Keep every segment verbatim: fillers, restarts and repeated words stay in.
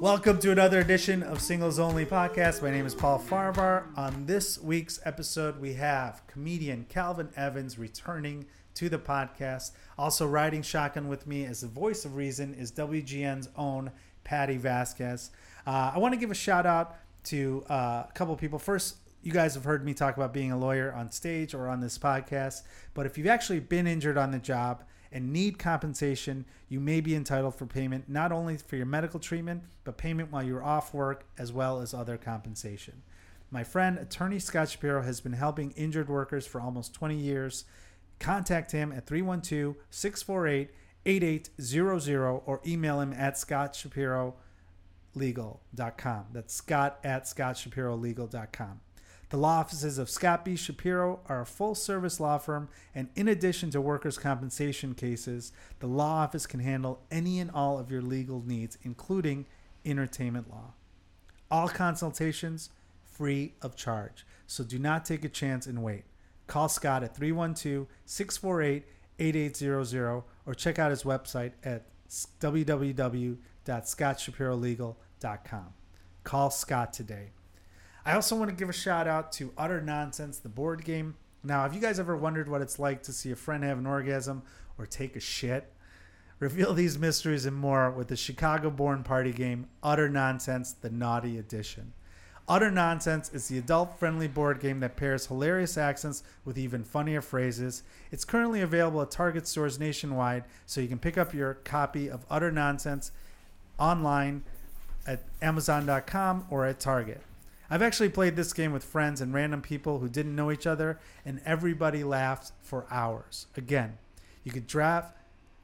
Welcome to another edition of Singles Only Podcast. My name is Paul Farahvar. On this week's episode, we have comedian Calvin Evans returning to the podcast. Also riding shotgun with me as the voice of reason is W G N's own Patty Vasquez. Uh, I want to give a shout out to uh, a couple of people. First, you guys have heard me talk about being a lawyer on stage or on this podcast, but if you've actually been injured on the job and need compensation, you may be entitled for payment, not only for your medical treatment, but payment while you're off work, as well as other compensation. My friend, attorney Scott Shapiro, has been helping injured workers for almost twenty years. Contact him at three one two, six four eight, eight eight zero zero or email him at scott shapiro legal dot com. That's Scott at scott shapiro legal dot com. The law offices of Scott B. Shapiro are a full-service law firm, and in addition to workers' compensation cases, the law office can handle any and all of your legal needs, including entertainment law. All consultations free of charge, so do not take a chance and wait. Call Scott at three one two, six four eight, eight eight zero zero or check out his website at w w w dot scott shapiro legal dot com. Call Scott today. I also want to give a shout out to Utter Nonsense, the board game. Now, have you guys ever wondered what it's like to see a friend have an orgasm or take a shit? Reveal these mysteries and more with the Chicago-born party game, Utter Nonsense, the Naughty Edition. Utter Nonsense is the adult-friendly board game that pairs hilarious accents with even funnier phrases. It's currently available at Target stores nationwide, so you can pick up your copy of Utter Nonsense online at amazon dot com or at Target. I've actually played this game with friends and random people who didn't know each other, and everybody laughed for hours. Again, you could draft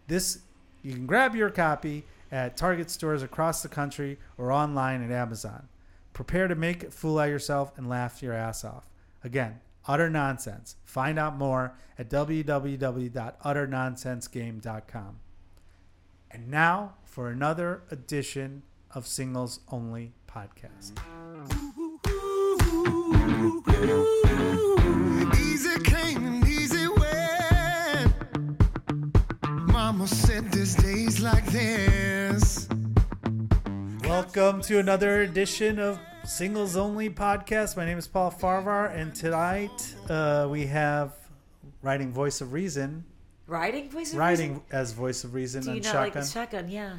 this. You can grab your copy at Target stores across the country or online at Amazon. Prepare to make a fool out of yourself and laugh your ass off. Again, Utter Nonsense. Find out more at w w w dot utter nonsense game dot com. And now for another edition of Singles Only Podcast. Easy came and easy went. Mama said this day's like this. Welcome to another edition of Singles Only Podcast. My name is Paul Farahvar, and tonight uh, we have writing voice of reason. Writing voice of writing reason. Writing as voice of reason. Do you on not shotgun. Like the shotgun? Yeah.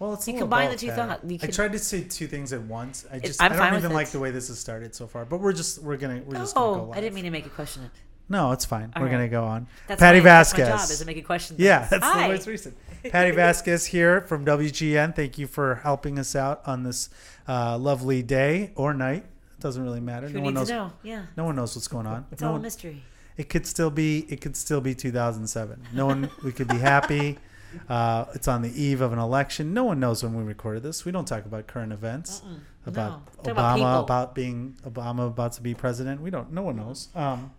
Well, it's you a combine the two thoughts. I tried to say two things at once. I just I'm I don't even like the way this has started so far. But we're just we're gonna we're just oh, gonna go live. I didn't mean to make you question it. No, it's fine. All we're right. gonna go on. That's Patty my, Vasquez. That's my job is to make you question things. Yeah, that's Hi. The most recent. Patty Vasquez here from W G N. Thank you for helping us out on this uh, lovely day or night. It doesn't really matter. Who no needs one knows. To know? Yeah. No one knows what's going on. It's no all one, a mystery. It could still be. It could still be two thousand seven. No one. We could be happy. Uh, it's on the eve of an election. No one knows when we recorded this. We don't talk about current events, uh-uh. about no. Obama, about, about being Obama about to be president. We don't. No one knows. Um,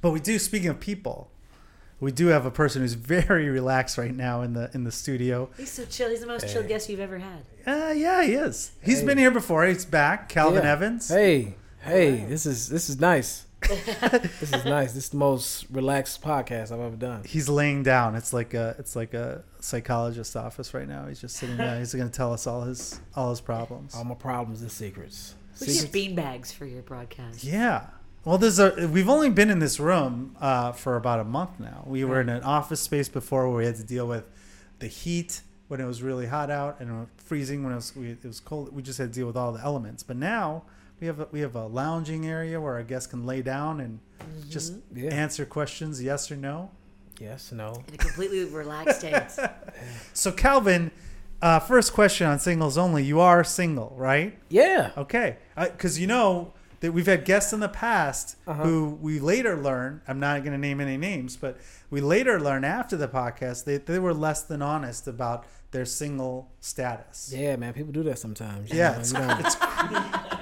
but we do. Speaking of people, we do have a person who's very relaxed right now in the in the studio. He's so chill. He's the most hey. chill guest you've ever had. Uh, yeah, he is. He's hey. been here before. He's back. Calvin yeah. Evans. Hey, hey, wow. this is this is nice. This is nice. This is the most relaxed podcast I've ever done. He's laying down. It's like a it's like a psychologist's office right now. He's just sitting down. He's going to tell us all his all his problems. All my problems and secrets. We should beanbags for your broadcast. Yeah. Well, there's a we've only been in this room uh, for about a month now. We right. were in an office space before where we had to deal with the heat when it was really hot out and freezing when it was it was cold. We just had to deal with all the elements. But now. We have a, we have a lounging area where our guests can lay down and mm-hmm. just yeah. answer questions, yes or no. Yes, no. In a completely relaxed state. So, Calvin, uh, first question on Singles Only. You are single, right? Yeah. Okay. Because you know that we've had guests in the past uh-huh. who we later learn, I'm not going to name any names, but we later learn after the podcast that they, they were less than honest about their single status. Yeah, man, people do that sometimes. Yeah, know, it's, you know, it's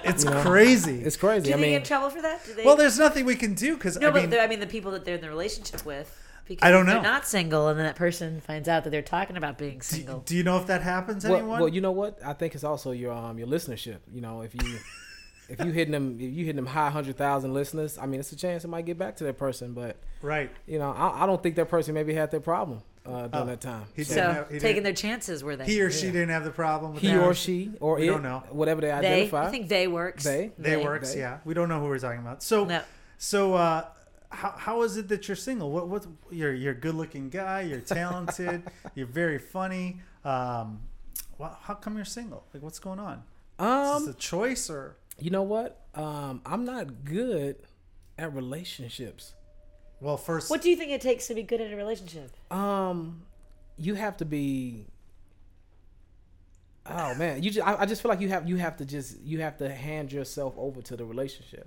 it's you know, crazy. It's crazy. Do I they mean, get in trouble for that? Do they, well, there's nothing we can do because no, I but mean, I mean the people that they're in the relationship with. Because I don't know. They're not single, and then that person finds out that they're talking about being single. Do, do you know if that happens? Well, anyone? Well, you know what? I think it's also your um your listenership. You know, if you if you hitting them if you hitting them high hundred thousand listeners, I mean, it's a chance it might get back to that person. But right, you know, I, I don't think that person maybe had that problem. uh, during oh, that time. He so didn't have, he taking their chances were they? He or she yeah. didn't have the problem with he that. He or she or we it, don't know. Whatever they, they identify. I think they works. They. They, they works, they. yeah. We don't know who we're talking about. So, no. so uh, how how is it that you're single? What what you're you're a good-looking guy, you're talented, you're very funny. Um, well, how come you're single? Like, what's going on? Um, is this a choice or? You know what? Um, I'm not good at relationships. Well, first, what do you think it takes to be good at a relationship? Um, you have to be. Oh man, you just I, I just feel like you have you have to just you have to hand yourself over to the relationship,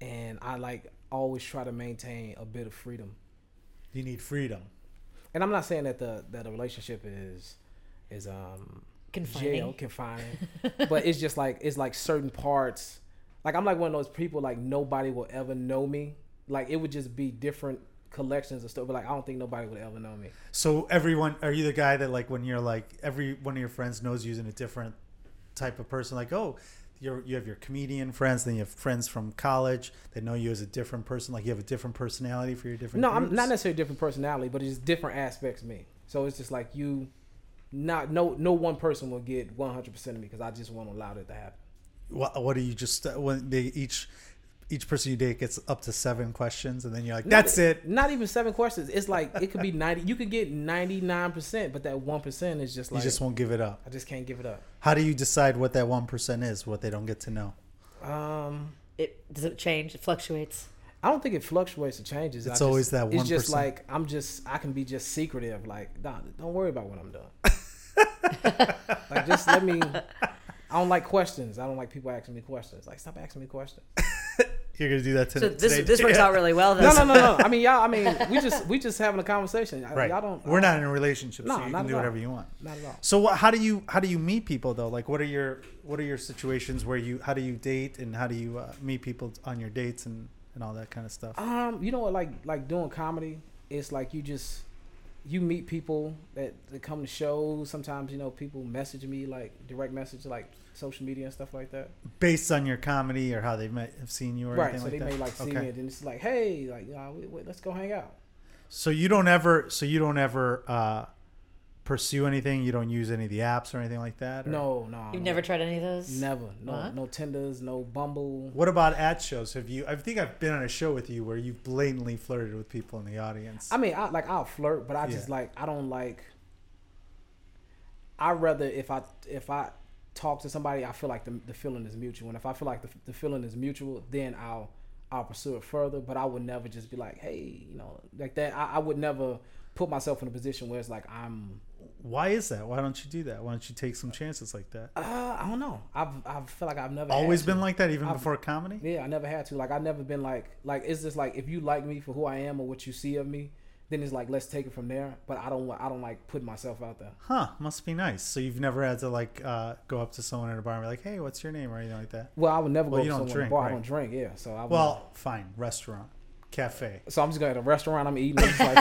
and I like always try to maintain a bit of freedom. You need freedom, and I'm not saying that the that a relationship is is um confining, jail, confining, but it's just like it's like certain parts. Like I'm like one of those people like nobody will ever know me. Like it would just be different collections of stuff, but like I don't think nobody would ever know me. So everyone, are you the guy that like when you're like every one of your friends knows you as a different type of person? Like oh, you you have your comedian friends, then you have friends from college that know you as a different person. Like you have a different personality for your different. No, groups? I'm not necessarily a different personality, but it's just different aspects of me. So it's just like you, not no no one person will get one hundred percent of me because I just won't allow that to happen. What what do you just when they each. Each person you date gets up to seven questions, and then you're like, that's not, it. Not even seven questions. It's like, it could be ninety. You could get ninety-nine percent, but that one percent is just like... You just won't give it up. I just can't give it up. How do you decide what that one percent is, what they don't get to know? Um, it does it change? It fluctuates? I don't think it fluctuates or changes. It's I always just, that one percent. It's just like, I'm just, I can be just secretive. Like, nah, don't worry about what I'm doing. Like, just let me... I don't like questions. I don't like people asking me questions. Like, stop asking me questions. You're gonna do that today. So this today. this works out really well. Though. No, no, no, no. I mean, y'all. I mean, we just we just having a conversation. Right. Y'all don't. We're not in a relationship, no, so you can do whatever all. you want. Not at all. So what, how do you how do you meet people though? Like, what are your what are your situations where you how do you date and how do you uh, meet people on your dates and, and all that kind of stuff? Um, you know what? Like like doing comedy, it's like you just you meet people that, that come to shows. Sometimes you know people message me like direct message like. Social media and stuff like that. Based on your comedy or how they might have seen you or right, anything so like that. Right, so they may like see okay. me and it's like, hey, like uh, we, we, let's go hang out. So you don't ever, so you don't ever uh, pursue anything. You don't use any of the apps or anything like that. Or? No, no. You've no. never tried any of those. Never. No, what? no Tinders, no Bumble. What about at shows? Have you? I think I've been on a show with you where you blatantly flirted with people in the audience. I mean, I, like I'll flirt, but I yeah. just like I don't like. I rather if I if I. talk to somebody, I feel like the, the feeling is mutual, and if I feel like the, the feeling is mutual, then I'll I'll pursue it further. But I would never just be like, hey, you know, like that. I, I would never put myself in a position where it's like I'm. Why is that? Why don't you do that? Why don't you take some chances like that? Uh, I don't know. I've I feel like I've never always had been to. like that, even I've, before comedy. Yeah, I never had to. Like I've never been like like it's just like if you like me for who I am or what you see of me. Then it's like let's take it from there, but I don't I don't like putting myself out there. Huh? Must be nice. So you've never had to like uh, go up to someone at a bar and be like, "Hey, what's your name?" or anything like that. Well, I would never well, go to someone drink, at a bar. Right? I don't drink. Yeah. So I. Would, well, fine. Restaurant, cafe. So I'm just going to a restaurant. I'm eating. It's like,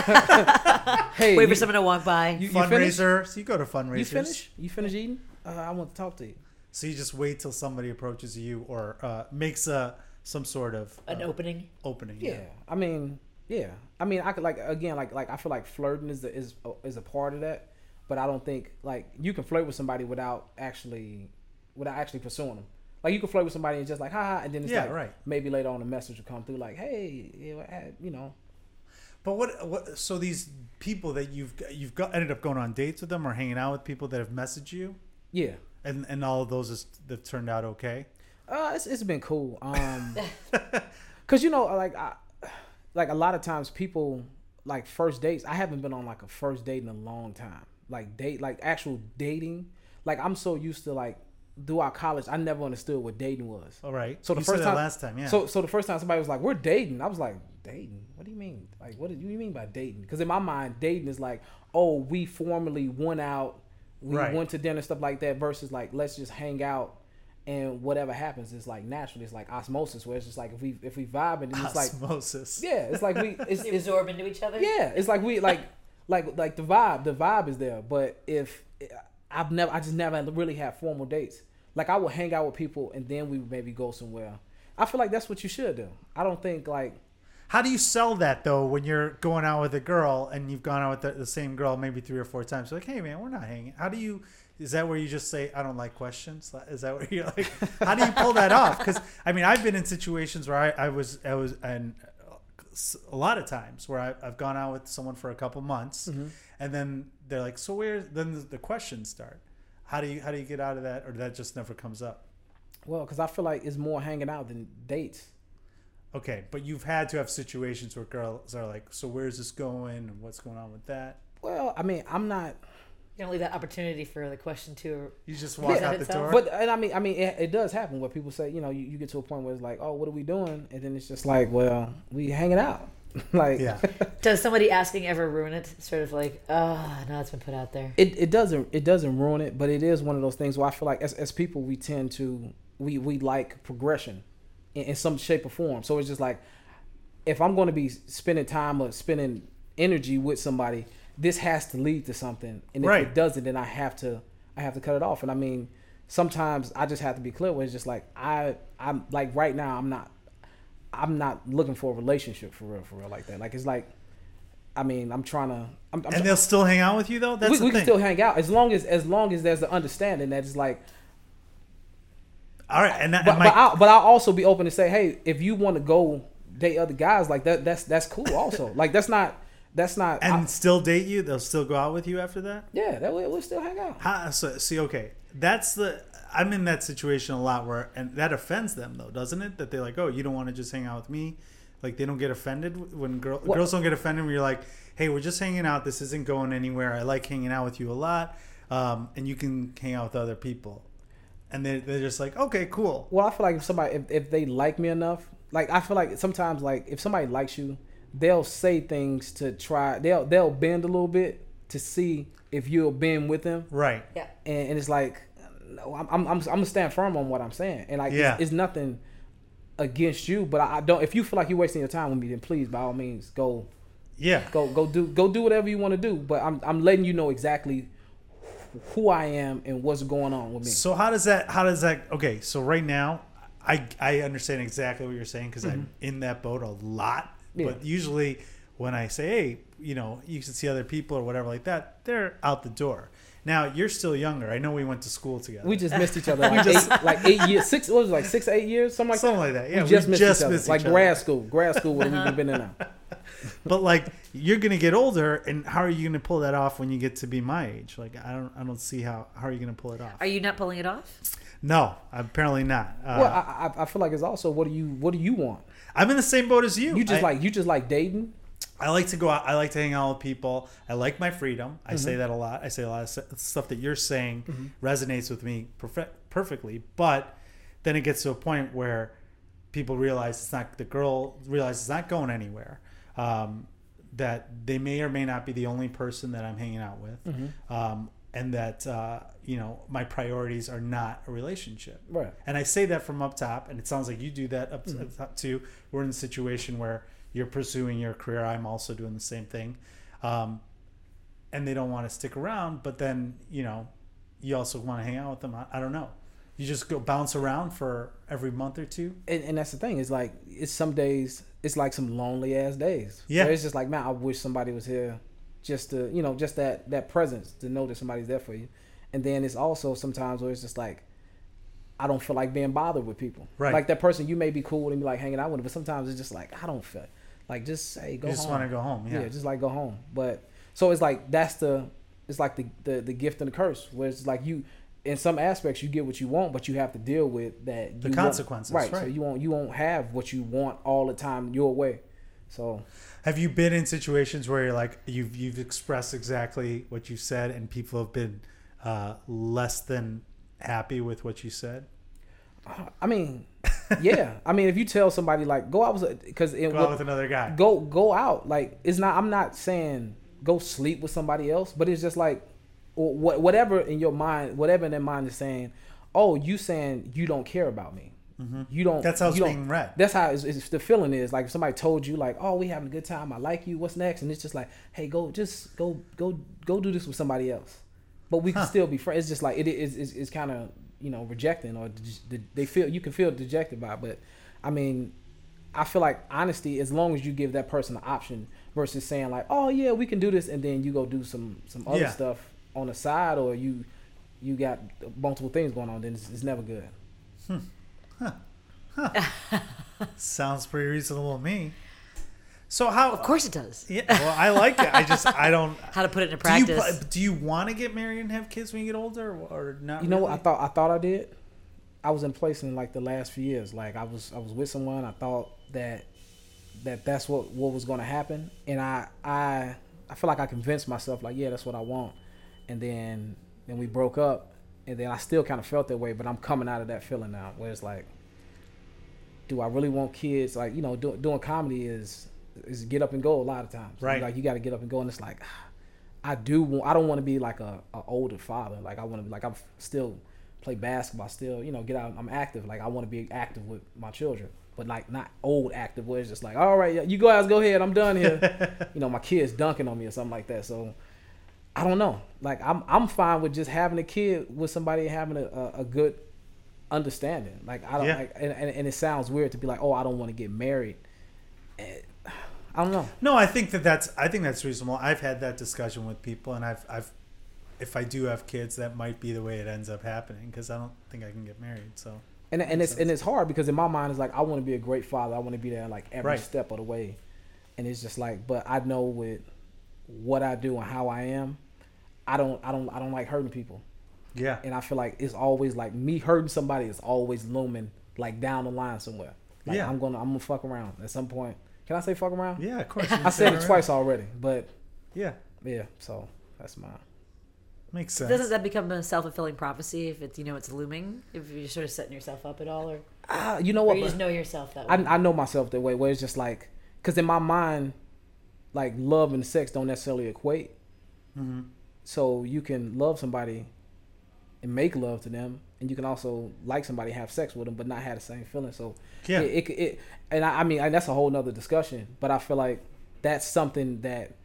hey, wait for you, someone to walk by. You, you fundraiser. So you go to fundraisers. You finish? You finish eating? Uh, I want to talk to you. So you just wait till somebody approaches you or uh, makes a some sort of uh, an opening. Opening. Yeah. yeah. I mean. Yeah, I mean, I could like again, like like I feel like flirting is the, is is a part of that, but I don't think like you can flirt with somebody without actually without actually pursuing them. Like you can flirt with somebody and just like ha, and then it's yeah, like right. maybe later on a message will come through like hey, you know. But what what so these people that you've you've got ended up going on dates with them or hanging out with people that have messaged you? Yeah, and and all of those have turned out okay. Uh, it's it's been cool. Um, cause you know like I. Like a lot of times people like first dates. I haven't been on like a first date in a long time. Like date, like actual dating. Like I'm so used to like throughout college, I never understood what dating was. All right. So the you first said time, that last time, yeah. So so the first time somebody was like, "We're dating," I was like, "Dating? What do you mean? Like what do you mean by dating?" Because in my mind, dating is like, "Oh, we formally went out, we right. went to dinner, stuff like that." Versus like, let's just hang out. And whatever happens, it's like naturally, it's like osmosis, where it's just like if we if we vibe and it's like osmosis. Yeah, it's like we it's, we absorb into each other. Yeah, it's like we like like like the vibe, the vibe is there. But if I've never, I just never really had formal dates. Like I would hang out with people and then we would maybe go somewhere. I feel like that's what you should do. I don't think like. How do you sell that, though, when you're going out with a girl and you've gone out with the, the same girl maybe three or four times? You're like, hey, man, we're not hanging. How do you – is that where you just say, I don't like questions? Is that where you're like – how do you pull that off? Because, I mean, I've been in situations where I, I was – I was and a lot of times where I, I've gone out with someone for a couple months, mm-hmm. and then they're like, so where – then the, the questions start. How do you how do you get out of that, or that just never comes up? Well, because I feel like it's more hanging out than dates. Okay, but you've had to have situations where girls are like, so where's this going and what's going on with that? Well, I mean, I'm not... You don't leave that opportunity for the question to... You just walk yeah, out the door? But, and I mean, I mean, it, it does happen where people say, you know, you, you get to a point where it's like, oh, what are we doing? And then it's just like, well, we hanging out. Like, yeah. Does somebody asking ever ruin it? Sort of like, oh, no, it's been put out there. It it doesn't it doesn't ruin it, but it is one of those things where I feel like as as people, we tend to, we, we like progression. In some shape or form. So it's just like, if I'm going to be spending time or spending energy with somebody, this has to lead to something. And if right. it doesn't, then I have to, I have to cut it off. And I mean, sometimes I just have to be clear where it's just like, I, I'm like right now, I'm not, I'm not looking for a relationship for real, for real like that. Like, it's like, I mean, I'm trying to, I'm, I'm and they'll still hang out with you though. That's we, the we thing. Can still hang out as long as, as long as there's the understanding that it's like, all right, and, that, but, and my, but, I'll, but I'll also be open to say, hey, if you want to go date other guys, like that, that's that's cool. Also, like that's not that's not and I, still date you. They'll still go out with you after that. Yeah, that we'll still hang out. How, so see, okay, that's the I'm in that situation a lot where, and that offends them though, doesn't it? That they're like, oh, you don't want to just hang out with me. Like they don't get offended when girl, girls don't get offended when you're like, hey, we're just hanging out. This isn't going anywhere. I like hanging out with you a lot, um, and you can hang out with other people. And they're, they're just like, okay, cool. Well, I feel like if somebody, if, if they like me enough, like I feel like sometimes like if somebody likes you, they'll say things to try, they'll they'll bend a little bit to see if you'll bend with them. Right. Yeah. And, and it's like, no, I'm, I'm, I'm, I'm going to stand firm on what I'm saying. And like, yeah. it's, it's nothing against you, but I, I don't, if you feel like you're wasting your time with me, then please, by all means, go. Yeah. Go, go do, go do whatever you want to do. But I'm, I'm letting you know exactly who I am and what's going on with me. So how does that, how does that, okay, so right now, I I understand exactly what you're saying because mm-hmm. I'm in that boat a lot, yeah. but usually when I say, hey, you know, you can see other people or whatever like that, they're out the door. Now, you're still younger. I know we went to school together. We just missed each other like, just, eight, like eight years, six, what was it, like six, eight years, something like something that? Something like that, yeah. We just we missed just each other, missed like each grad other. School, grad school where we've been in now. But like you're gonna get older, and how are you gonna pull that off when you get to be my age? Like I don't, I don't see how. How are you gonna pull it off? Are you not pulling it off? No, apparently not. Uh, well, I, I feel like it's also what do you, what do you want? I'm in the same boat as you. You just I, like you just like dating. I like to go out. I like to hang out with people. I like my freedom. I mm-hmm. say that a lot. I say a lot of stuff that you're saying mm-hmm. resonates with me perfect, perfectly. But then it gets to a point where people realize it's not the girl realizes it's not going anywhere. Um, that they may or may not be the only person that I'm hanging out with. Mm-hmm. Um, and that, uh, you know, my priorities are not a relationship. Right. And I say that from up top, and it sounds like you do that up, mm-hmm. up top too. We're in a situation where you're pursuing your career. I'm also doing the same thing. Um, and they don't want to stick around, but then, you know, you also want to hang out with them. I, I don't know. You just go bounce around for every month or two. And, and that's the thing. It's like, it's some days, it's like some lonely ass days. Yeah. It's just like, man, I wish somebody was here just to, you know, just that, that presence to know that somebody's there for you. And then it's also sometimes where it's just like, I don't feel like being bothered with people. Right. Like that person you may be cool with and be like hanging out with, but sometimes it's just like, I don't feel like just say, hey, go home. You just want to go home. Yeah. yeah. Just like go home. But so it's like, that's the, it's like the, the, the gift and the curse where it's like you, in some aspects, you get what you want, but you have to deal with that. The consequences, right? right. So you won't you won't have what you want all the time your way. So, have you been in situations where you're like you've you've expressed exactly what you said, and people have been uh, less than happy with what you said? I mean, yeah. I mean, if you tell somebody like go out because go out with another guy, go go out like it's not. I'm not saying go sleep with somebody else, but it's just like. Or whatever in your mind, whatever in their mind is saying, oh, you saying you don't care about me. Mm-hmm. You don't. That's how it's being read. That's how it's, it's, the feeling is. Like if somebody told you, like, oh, we having a good time. I like you. What's next? And it's just like, hey, go, just go, go, go do this with somebody else. But we can huh. still be friends. It's just like it is. It's, it's kind of you know rejecting or de- de- they feel you can feel dejected by. It. But I mean, I feel like honesty, as long as you give that person the option versus saying like, oh yeah, we can do this, and then you go do some some other yeah. stuff on the side, or you you got multiple things going on, then it's, it's never good. Hmm. Huh. Huh. Sounds pretty reasonable to me. So how? Of course it does. Yeah. Well, I like it. I just I don't. How to put it into practice? Do you, do you want to get married and have kids when you get older, or, or not? You know really? what? I thought I thought I did. I was in place in like the last few years. Like I was I was with someone. I thought that that that's what what was going to happen, and I I I feel like I convinced myself like yeah that's what I want, and then then we broke up, and then I still kind of felt that way. But I'm coming out of that feeling now, where it's like, do I really want kids? Like, you know, do, doing comedy is is get up and go a lot of times. Right. Like you got to get up and go, and it's like I do want, I don't want to be like a, a older father. Like I want to be like I'm still. Play basketball, still, you know, get out. I'm active. Like I want to be active with my children, but like not old active, where it's just like, all right, you guys go ahead, I'm done here. You know, my kid's dunking on me or something like that. So I don't know. Like I'm, I'm fine with just having a kid with somebody and having a, a good understanding. Like I don't yeah. like, and, and and it sounds weird to be like, oh, I don't want to get married. I don't know. No, I think that that's, I think that's reasonable. I've had that discussion with people, and I've, I've. If I do have kids, that might be the way it ends up happening, because I don't think I can get married. So and and it's sense. and it's hard, because in my mind it's like I want to be a great father. I want to be there like every right. step of the way, and it's just like, but I know with what I do and how I am, I don't I don't I don't like hurting people. Yeah. And I feel like it's always like me hurting somebody is always looming like down the line somewhere. Like yeah. I'm gonna I'm gonna fuck around at some point. Can I say fuck around? Yeah, of course. I said it twice already, but yeah, yeah. So that's mine. Makes sense. Doesn't that become a self-fulfilling prophecy if it's, you know, it's looming? If you're sort of setting yourself up at all, or uh, you know what? Or you just know yourself that way. I, I know myself that way. Where it's just like, because in my mind, like love and sex don't necessarily equate. Mm-hmm. So you can love somebody and make love to them, and you can also like somebody, have sex with them, but not have the same feeling. So yeah, it, it, it and I, I mean and that's a whole nother discussion. But I feel like that's something that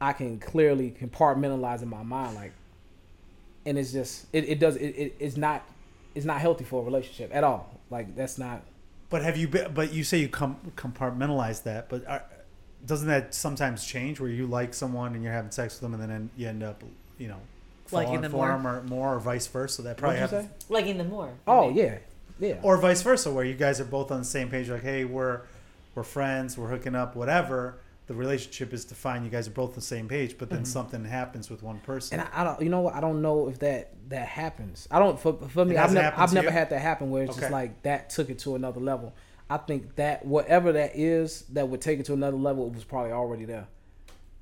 I can clearly compartmentalize in my mind, like. And it's just it, it does it, it it's not it's not healthy for a relationship at all. Like that's not. But have you been, but you say you com- compartmentalize that, but are, doesn't that sometimes change where you like someone and you're having sex with them, and then end, you end up, you know, liking them more or more or vice versa? That probably happens. Liking them more. Oh right? yeah, yeah. Or vice versa, where you guys are both on the same page, like, hey, we're we're friends, we're hooking up, whatever. The relationship is defined. You guys are both on the same page, but then mm-hmm. something happens with one person. And I, I don't, you know, what? I don't know if that, that happens. I don't. For, for me, I've never, I've never had that happen where it's okay. just like that took it to another level. I think that whatever that is that would take it to another level, it was probably already there,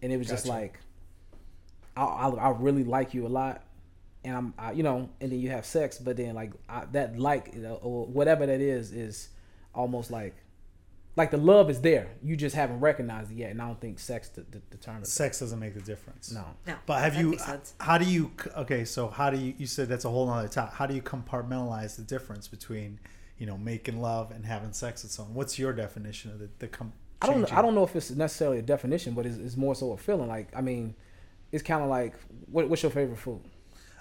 and it was gotcha. just like, I, I, I really like you a lot, and I'm, I, you know, and then you have sex, but then like I, that like you know, or whatever that is is almost like. Like the love is there, you just haven't recognized it yet, and I don't think sex d- d- determines. Sex doesn't make the difference. No, no. But have that you? Makes sense. How do you? Okay, so how do you? You said that's a whole other topic. How do you compartmentalize the difference between, you know, making love and having sex with someone? What's your definition of the the? Com- I don't. I don't know if it's necessarily a definition, but it's, it's more so a feeling. Like I mean, it's kind of like what, what's your favorite food?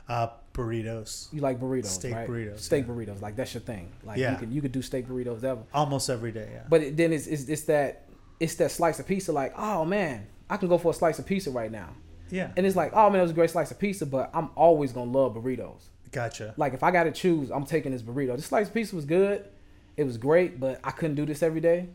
Uh, burritos. You like burritos, steak right? burritos, steak yeah. burritos. Like that's your thing. Like yeah. you can you could do steak burritos ever. Almost every day. Yeah. But it, then it's, it's it's that it's that slice of pizza. Like oh man, I can go for a slice of pizza right now. Yeah. And it's like oh man, it was a great slice of pizza, but I'm always gonna love burritos. Gotcha. Like if I got to choose, I'm taking this burrito. This slice of pizza was good, it was great, but I couldn't do this every day.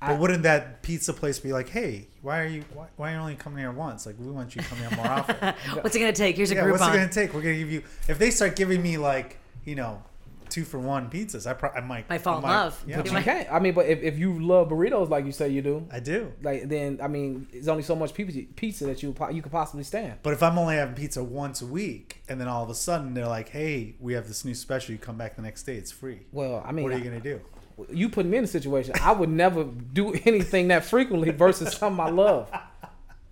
But I, wouldn't that pizza place be like, hey, why are you why, why are you only coming here once? Like, we want you to come here more often. What's it going to take? Here's a yeah, Groupon. What's it going to take? We're going to give you... If they start giving me, like, you know, two-for-one pizzas, I, pro- I might... I fall in love. Yeah. But you can't. I mean, but if, if you love burritos like you say you do... I do. Like, then, I mean, there's only so much pizza that you you could possibly stand. But if I'm only having pizza once a week, and then all of a sudden they're like, hey, we have this new special. You come back the next day. It's free. Well, I mean... What are you going to do? You put me in a situation. I would never do anything that frequently versus something I love.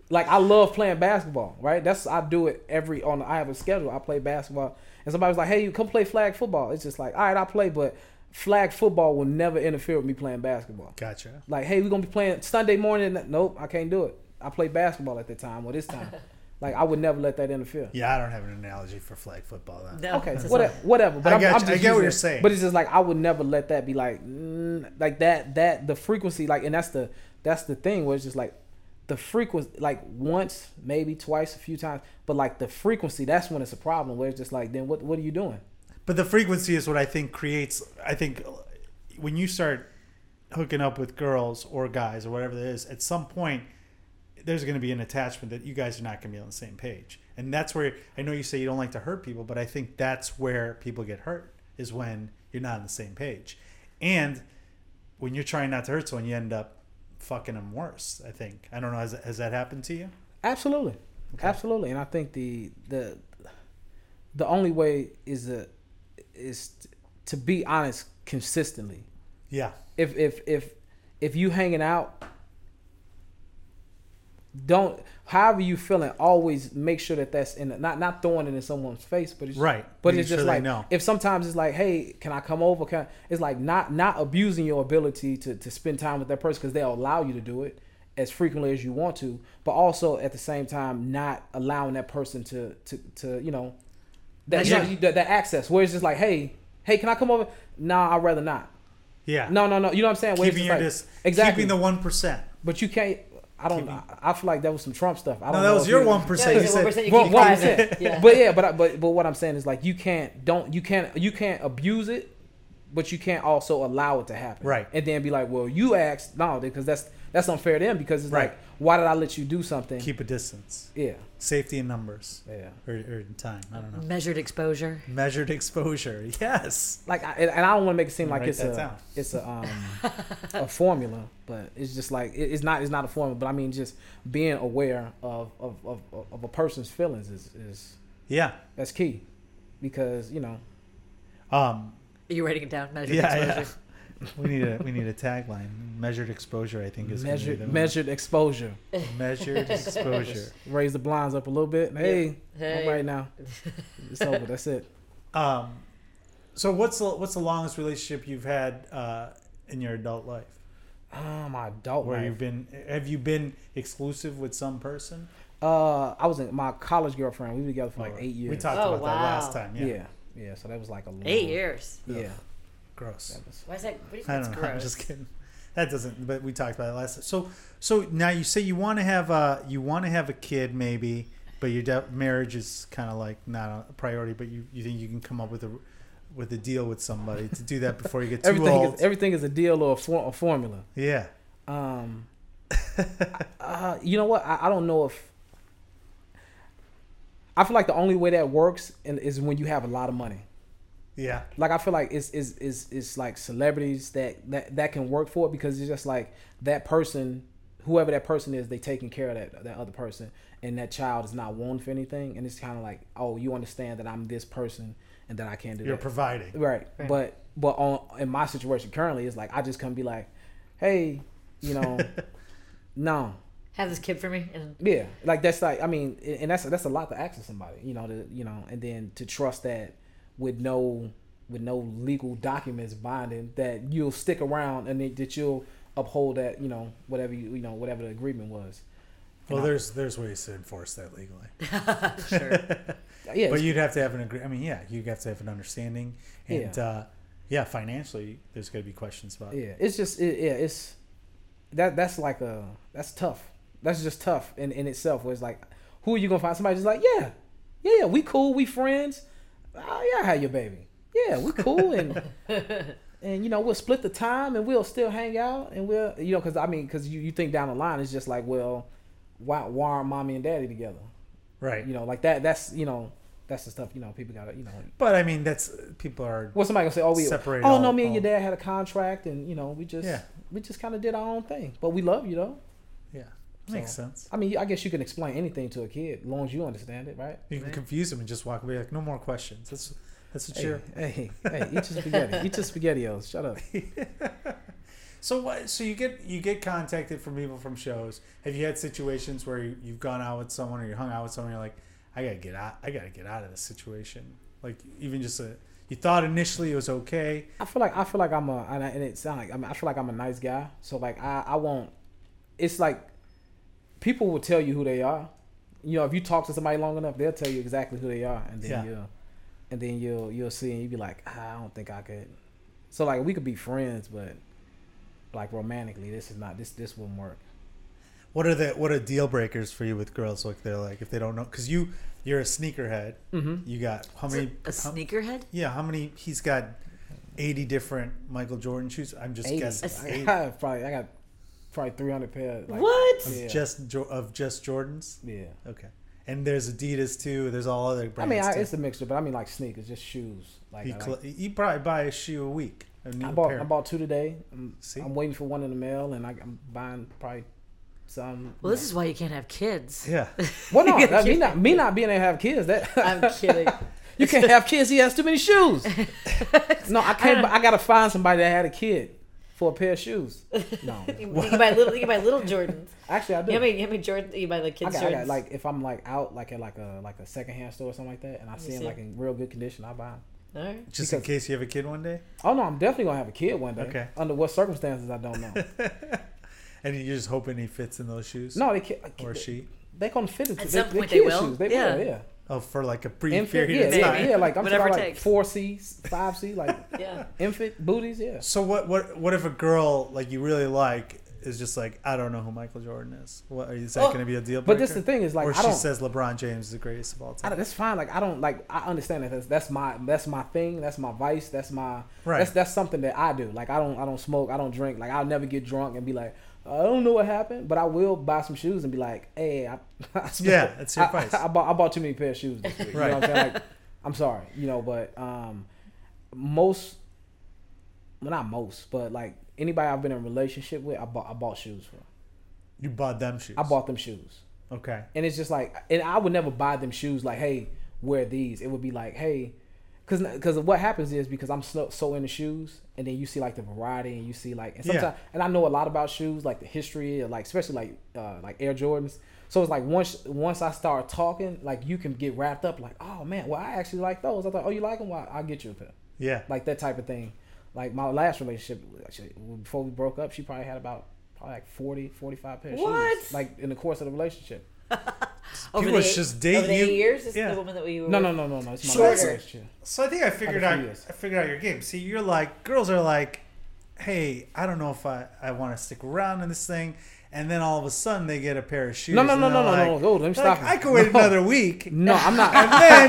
Like I love playing basketball, right? That's I do it every on. I have a schedule. I play basketball, and somebody was like, "Hey, you come play flag football." It's just like, all right, I play, but flag football will never interfere with me playing basketball. Gotcha. Like, hey, we're gonna be playing Sunday morning. Nope, I can't do it. I play basketball at that time or this time. Like, I would never let that interfere. Yeah, I don't have an analogy for flag football. Then. Okay, whatever, whatever. But I, I'm, I'm just I get what you're saying. But it's just like, I would never let that be like, mm, like that, that, the frequency, like, and that's the, that's the thing where it's just like, the frequency, like once, maybe twice, a few times, but like the frequency, that's when it's a problem where it's just like, then what, what are you doing? But the frequency is what I think creates, I think when you start hooking up with girls or guys or whatever it is, at some point, there's going to be an attachment that you guys are not going to be on the same page. And that's where, I know you say you don't like to hurt people, but I think that's where people get hurt, is when you're not on the same page. And when you're trying not to hurt someone, you end up fucking them worse, I think. I don't know, has, has that happened to you? Absolutely. Okay. Absolutely. And I think the the the only way is to, is to be honest consistently. Yeah. If if if if you hanging out, don't, however you feeling, always make sure that that's in the, not not throwing it in someone's face, but it's right. But You're it's just sure like know. If sometimes it's like, hey, can I come over? Can I, it's like not not abusing your ability to to spend time with that person, because they'll allow you to do it as frequently as you want to, but also at the same time not allowing that person to to to you know that yeah. you know, that, that access. Where it's just like, hey, hey, can I come over? Nah, I'd rather not. Yeah. No, no, no. You know what I'm saying? Where keeping your like, dis- exactly keeping the one percent. But you can't. I don't. I, I feel like that was some Trump stuff. I don't no, that know was your one percent. One percent. But yeah, but I, but but what I'm saying is like you can't don't you can't you can't abuse it, but you can't also allow it to happen. Right. And then be like, well, you asked no, because that's that's unfair to them, because it's right. like, why did I let you do something? Keep a distance. Yeah. Safety in numbers. Yeah. Or, or in time. I don't know. Measured exposure. Measured exposure. Yes. Like, I, and I don't want to make it seem like it's a down. it's a um a formula, but it's just like it, it's not it's not a formula. But I mean, just being aware of of, of, of a person's feelings is, is yeah that's key, because you know. Um. Are you writing it down? Measured yeah, exposure. Yeah. We need a we need a tagline. Measured exposure, I think, is measured. Gonna be measured exposure. Measured exposure. Raise the blinds up a little bit. Hey, yeah. hey. I'm right now. It's over. That's it. Um, so what's the, what's the longest relationship you've had uh, in your adult life? Uh, my adult Where life. Where you've been? Have you been exclusive with some person? Uh, I was in my college girlfriend. We were together for oh, like eight years. We talked oh, about wow. that last time. Yeah. yeah, yeah. So that was like a long, eight years. Yeah. yeah. Gross. Why is that? What do you think it's gross? I'm just kidding. That doesn't. But we talked about it last. So, so now you say you want to have a you want to have a kid, maybe, but your de- marriage is kind of like not a priority. But you, you think you can come up with a with a deal with somebody to do that before you get too everything old. Is, everything is a deal or a, for, a formula. Yeah. Um. uh, you know what? I, I don't know if. I feel like the only way that works in, is when you have a lot of money. Yeah, like I feel like it's is is it's like celebrities that, that that can work for it, because it's just like that person, whoever that person is, they taking care of that that other person, and that child is not wanting for anything, and it's kind of like, oh, you understand that I'm this person and that I can't do. You're that. Providing, right? right. But but on in my situation currently, it's like I just come be like, hey, you know, no, have this kid for me, and yeah, like that's like I mean, and that's that's a lot to ask of somebody, you know, to, you know, and then to trust that. With no, with no legal documents binding that you'll stick around and that you'll uphold that, you know, whatever you, you know, whatever the agreement was. And well, I, there's there's ways to enforce that legally. Sure. Yeah, but you'd have to have an agree. I mean, yeah, you'd have to have an understanding, and yeah, uh, yeah financially, there's going to be questions about. Yeah, it's just it, yeah, it's that that's like a that's tough. That's just tough in, in itself. Where it's like, who are you gonna find? Somebody just like, yeah, yeah, yeah, we cool, we friends. Oh yeah, I had your baby. Yeah, we're cool, and and you know we'll split the time, and we'll still hang out, and we'll you know because I mean because you, you think down the line it's just like, well, why why aren't mommy and daddy together? Right. You know, like that. That's you know that's the stuff you know people gotta you know. But I mean that's people are. Well, somebody gonna say, oh we separated. Oh no, me and your dad had a contract, and you know we just yeah. we just kind of did our own thing, but we love you though. Yeah. So, makes sense. I mean, I guess you can explain anything to a kid as long as you understand it, right? You can confuse them and just walk away like, no more questions. That's that's what hey, you're... Hey, hey, eat your spaghetti. Eat your SpaghettiOs. Shut up. So what? So you get you get contacted from people from shows. Have you had situations where you, you've gone out with someone or you hung out with someone and you're like, I gotta get out. I gotta get out of this situation. Like even just a you thought initially it was okay. I feel like I feel like I'm a and it sounds like I, mean, I feel like I'm a nice guy. So like I I won't. It's like. People will tell you who they are. you know, if you talk to somebody long enough, they'll tell you exactly who they are, and then yeah. you'll, and then you'll you'll see, and you'll be like, ah, I don't think I could. So like we could be friends, but like romantically, this is not this this wouldn't work. What are the what are deal breakers for you with girls? Like they're like if they don't know, because you you're a sneakerhead. Mm-hmm. You got how many? A, a sneakerhead? How, yeah, how many? He's got eighty different Michael Jordan shoes. I'm just eighty. Guessing. I probably I got. Probably three hundred pair. Like, what? Of, yeah. just, of just Jordans? Yeah. Okay. And there's Adidas too. There's all other brands. I mean, I, it's a mixture, but I mean like sneakers, just shoes. Like You, cl- like, you probably buy a shoe a week. A new I, bought, pair. I bought two today. I'm, See? I'm waiting for one in the mail, and I, I'm buying probably some. Well, this know. is why you can't have kids. Yeah. Well, no. That, me, not, me not being able to have kids. That I'm kidding. You can't have kids. He has too many shoes. No, I can't. I, I got to find somebody that had a kid. For a pair of shoes. No. you, can buy little, you can buy little Jordans. Actually, I do. You know how many, how many Jordans? You buy like kids' I got, Jordans? I got, like, if I'm like out like at like a, like a secondhand store or something like that, and I see them like in real good condition, I buy them. All right. Just because, in case you have a kid one day? Oh, no. I'm definitely going to have a kid one day. Okay. Under what circumstances, I don't know. And you're just hoping he fits in those shoes? No, they can't. Or they, she? They're going to fit into some point they will. Shoes. They yeah. will, yeah. Oh, for like a brief infant, period yeah, of time. Yeah, yeah, like I'm talking like four C, five C, like yeah. infant booties, yeah. So what, what what if a girl like you really like is just like, I don't know who Michael Jordan is? What, is that oh, going to be a deal breaker? But this the thing is like, or I don't, she says LeBron James is the greatest of all time. I, that's fine. Like I don't like I understand that that's, that's my that's my thing. That's my vice. That's my right. That's that's something that I do. Like I don't I don't smoke. I don't drink. Like I'll never get drunk and be like, I don't know what happened, but I will buy some shoes and be like, hey, I, I spent, yeah, that's your price. I, I, I, bought, I bought too many pairs of shoes this week. Right. You know what I'm saying? Like, I'm sorry, you know, but um, most, well, not most, but like anybody I've been in a relationship with, I bought, I bought shoes for. You bought them shoes? I bought them shoes. Okay. And it's just like, and I would never buy them shoes like, hey, wear these. It would be like, hey, because because what happens is because I'm so, so into shoes, and then you see like the variety, and you see like and sometimes yeah. and I know a lot about shoes, like the history, or like especially like uh, like Air Jordans. So it's like once once I start talking, like you can get wrapped up, like oh man, well I actually like those. I thought oh you like them, well I'll get you a pair. Yeah, like that type of thing. Like my last relationship, actually, before we broke up, she probably had about probably like forty, forty-five pairs. What? Shoes, like in the course of the relationship. Over the, eight, just over the eight years is yeah. the woman that we were no no no no no. It's my so, last so I think I figured out years. I figured out your game. See, you're like girls are like, hey, I don't know if I, I want to stick around in this thing, and then all of a sudden they get a pair of shoes. No no no no, like, no no no no. Let me stop. Like, I could wait no. another week. No, I'm not. And then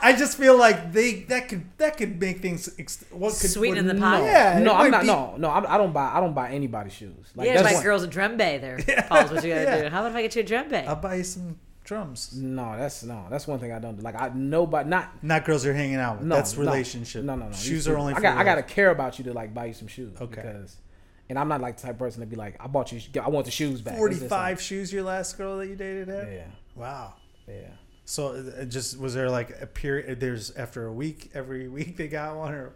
I just feel like they that could that could make things ex- what could, sweeten what, the pot. No, yeah, no I'm not. Be, no no I'm, I don't buy I don't buy anybody's shoes. Like, yeah, that's like one. Girls a djembe there. Yeah. Paul's what you gotta yeah. do. How about if I get you a djembe? I'll buy you some. Drums. No, that's no. That's one thing I don't do. Like I nobody not not girls you're hanging out with. No, that's relationship. No, no, no. no. Shoes you, are only. I got I gotta care about you to like buy you some shoes. Okay. Because, and I'm not like the type of person to be like I bought you. I want the shoes back. Forty-five like, shoes. Your last girl that you dated at. Yeah. Wow. Yeah. So it just was there like a period? There's after a week, every week they got one or.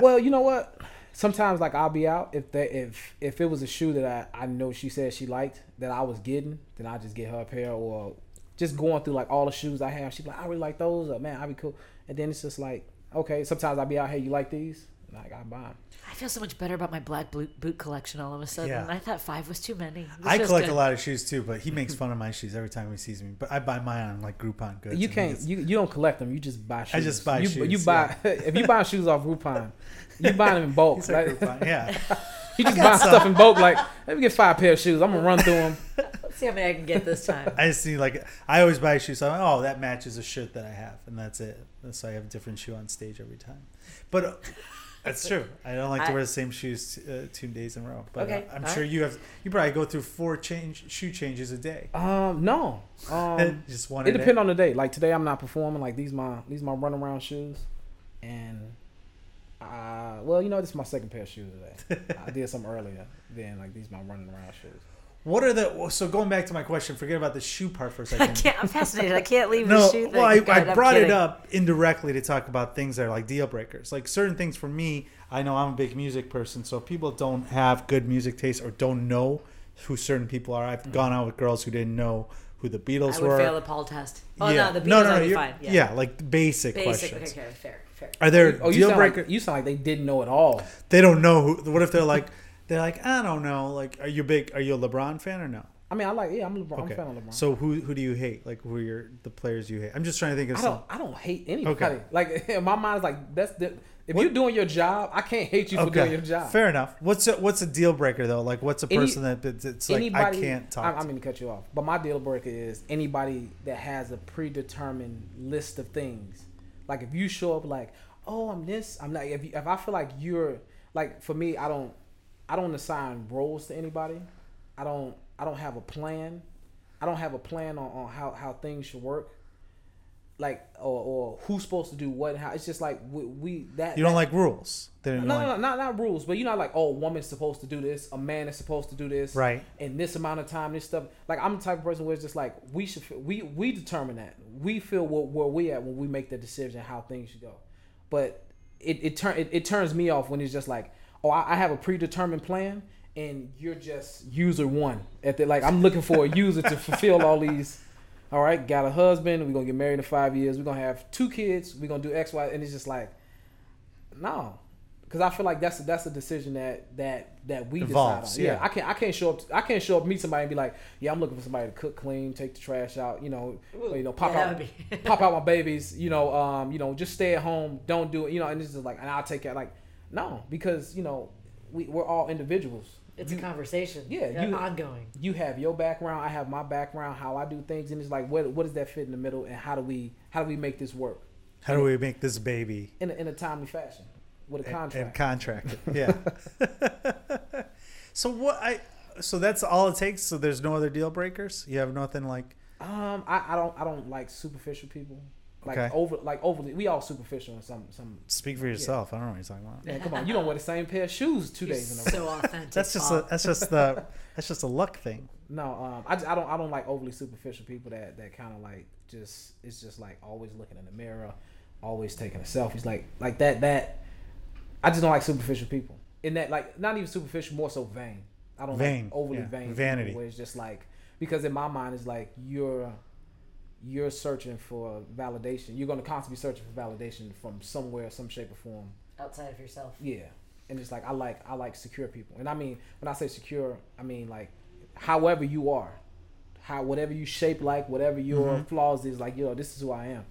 Well, you know what? Sometimes like I'll be out if they if if it was a shoe that I I know she said she liked that I was getting, then I just get her a pair or. Just going through like all the shoes I have. She's like, I really like those. Or, man, I'd be cool. And then it's just like, okay. Sometimes I'll be out, hey, you like these? And I got to buy them. I feel so much better about my black boot collection all of a sudden. Yeah. I thought five was too many. This I collect good. a lot of shoes too, but he makes fun of my shoes every time he sees me. But I buy mine on like Groupon goods. You can't. Gets... You, you don't collect them. You just buy shoes. I just buy you, shoes. You buy yeah. if you buy shoes off Groupon, you buy them in bulk. He's like, Groupon, yeah. You just buy some. stuff in bulk. Like, let me get five pair of shoes. I'm gonna run through them. See how many I can get this time. I see, like, I always buy a shoe, so I'm like, oh, that matches a shirt that I have, and that's it. So I have a different shoe on stage every time. But uh, that's true. I don't like I, to wear the same shoes uh, two days in a row. But okay, uh, I'm sure right. you have. You probably go through four change shoe changes a day. Um, no, um, just one. It depends on the day. Like today, I'm not performing. Like these my these my runaround shoes, and uh, well, you know, this is my second pair of shoes today. I did some earlier. Then like these my running around shoes. What are the so going back to my question? Forget about the shoe part for a second. I can't, I'm fascinated. I can't leave no, the shoe thing. Well, I, God, I brought it up indirectly to talk about things that are like deal breakers, like certain things. For me, I know I'm a big music person, so if people don't have good music taste or don't know who certain people are. I've mm-hmm. gone out with girls who didn't know who the Beatles I would were. Fail the Paul test. Oh yeah. no, the Beatles no, no, no, would be fine. Yeah, yeah like basic, basic questions. Okay, okay, fair, fair. Are there oh, deal breakers? Like, you sound like they didn't know at all. They don't know who. What if they're like? They're like, I don't know. Like, are you big? Are you a LeBron fan or no? I mean, I like, yeah, I'm LeBron. Okay. I'm a fan of LeBron. So who who do you hate? Like, who are your, the players you hate? I'm just trying to think of I some. Don't, I don't hate anybody. Okay. Like, in my mind, it's like, that's the, if what? you're doing your job, I can't hate you for okay. doing your job. Fair enough. What's a, what's a deal breaker, though? Like, what's a person Any, that it's like, anybody, I can't talk I, to? I'm going to cut you off. But my deal breaker is anybody that has a predetermined list of things. Like, if you show up like, oh, I'm this, I'm not. If, you, if I feel like you're, like, for me, I don't, I don't assign roles to anybody. I don't. I don't have a plan. I don't have a plan on, on how, how things should work, like or, or who's supposed to do what. And how it's just like we, we that you don't that, like rules. No, no, like... no, not not rules. But you're not like, oh, a woman's supposed to do this, a man is supposed to do this, right? In this amount of time, this stuff. Like, I'm the type of person where it's just like we should we we determine that we feel where, where we at when we make the decision how things should go. But it it turn it, it turns me off when it's just like, oh, I, I have a predetermined plan. And you're just user one at the, like, I'm looking for a user to fulfill all these. All right, got a husband. We're gonna get married in five years. We're gonna have two kids. We're gonna do X, Y, and it's just like, no, because I feel like that's a, that's a decision that that that we Evolves, decide on. Yeah. yeah, I can't I can't show up. To, I can't show up meet somebody and be like, yeah, I'm looking for somebody to cook, clean, take the trash out. You know, Ooh, you know, pop yeah, out, be... pop out my babies. You know, um, you know, just stay at home. Don't do it. You know, and it's just like, and I'll take it. Like, no, because you know, we we're all individuals. It's you, a conversation. Yeah, you, ongoing. You have your background. I have my background. How I do things, and it's like, what what does that fit in the middle? And how do we how do we make this work? How do we make this baby in a, in a timely fashion with a contract? And, and contract it. Yeah. so what I so that's all it takes. So there's no other deal breakers. You have nothing like. Um, I, I don't I don't like superficial people. Like okay. over, like overly. We all superficial in some some. Speak for yourself. Yeah. I don't know what you're talking about. Yeah, come on. You don't wear the same pair of shoes two you're days in a row. So authentic. That's just a, that's just the that's just a luck thing. No, um, I, I don't I don't like overly superficial people that that kind of like just it's just like always looking in the mirror, always taking a selfie. Like like that that. I just don't like superficial people. In that like not even superficial, more so vain. I don't vain. like overly yeah. vain. Vanity. Where it's just like because in my mind it's like you're. You're searching for validation. You're going to constantly be searching for validation from somewhere, some shape or form. Outside of yourself. Yeah. And it's like, I like I like secure people. And I mean, when I say secure, I mean like however you are. how Whatever you shape like, whatever your mm-hmm. flaws is, like, yo, this is who I am.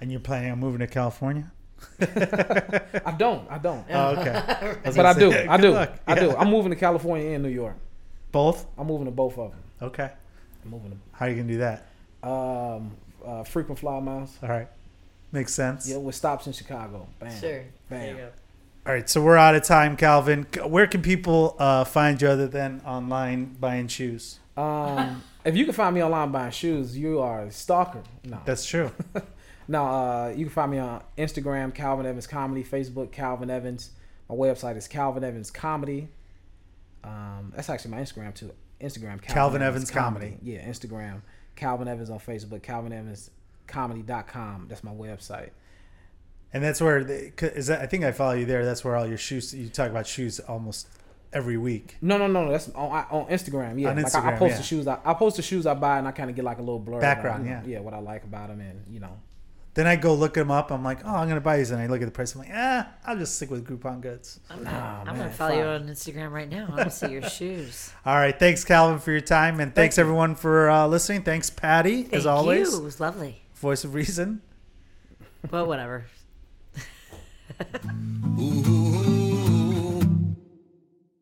And you're planning on moving to California? I don't. I don't. Oh, okay. I but I, say, do, yeah, I do. I do. I do. I'm moving to California and New York. Both? I'm moving to both of them. Okay. I'm moving to How are you going to do that? Um, uh, frequent flyer miles. All right, makes sense. Yeah, with stops in Chicago. Bam. Sure. Bam. There you go. All right, so we're out of time, Calvin. Where can people uh, find you other than online buying shoes? Um, if you can find me online buying shoes, you are a stalker. No, that's true. no, uh, you can find me on Instagram, Calvin Evans Comedy, Facebook, Calvin Evans. My website is Calvin Evans Comedy. Um, that's actually my Instagram too. Instagram, Calvin, Calvin Evans, Evans Comedy. Comedy. Yeah, Instagram. Calvin Evans on Facebook, calvin evans comedy dot com. That's my website. And that's where, they, is that, I think I follow you there. That's where all your shoes, you talk about shoes almost every week. No, no, no. That's on, on Instagram. Yeah. On Instagram, like I, I post yeah. the shoes. I, I post the shoes I buy and I kind of get like a little blur. Background, about, yeah. Yeah, what I like about them and, you know. Then I go look them up. I'm like, oh, I'm going to buy these. And I look at the price. I'm like, ah, I'll just stick with Groupon Goods. I'm going to follow you on Instagram right now. I want to see your shoes. All right. Thanks, Calvin, for your time. And thanks, everyone, for uh, listening. Thanks, Patty, as always. Thank you. It was lovely. Voice of reason. Well, whatever.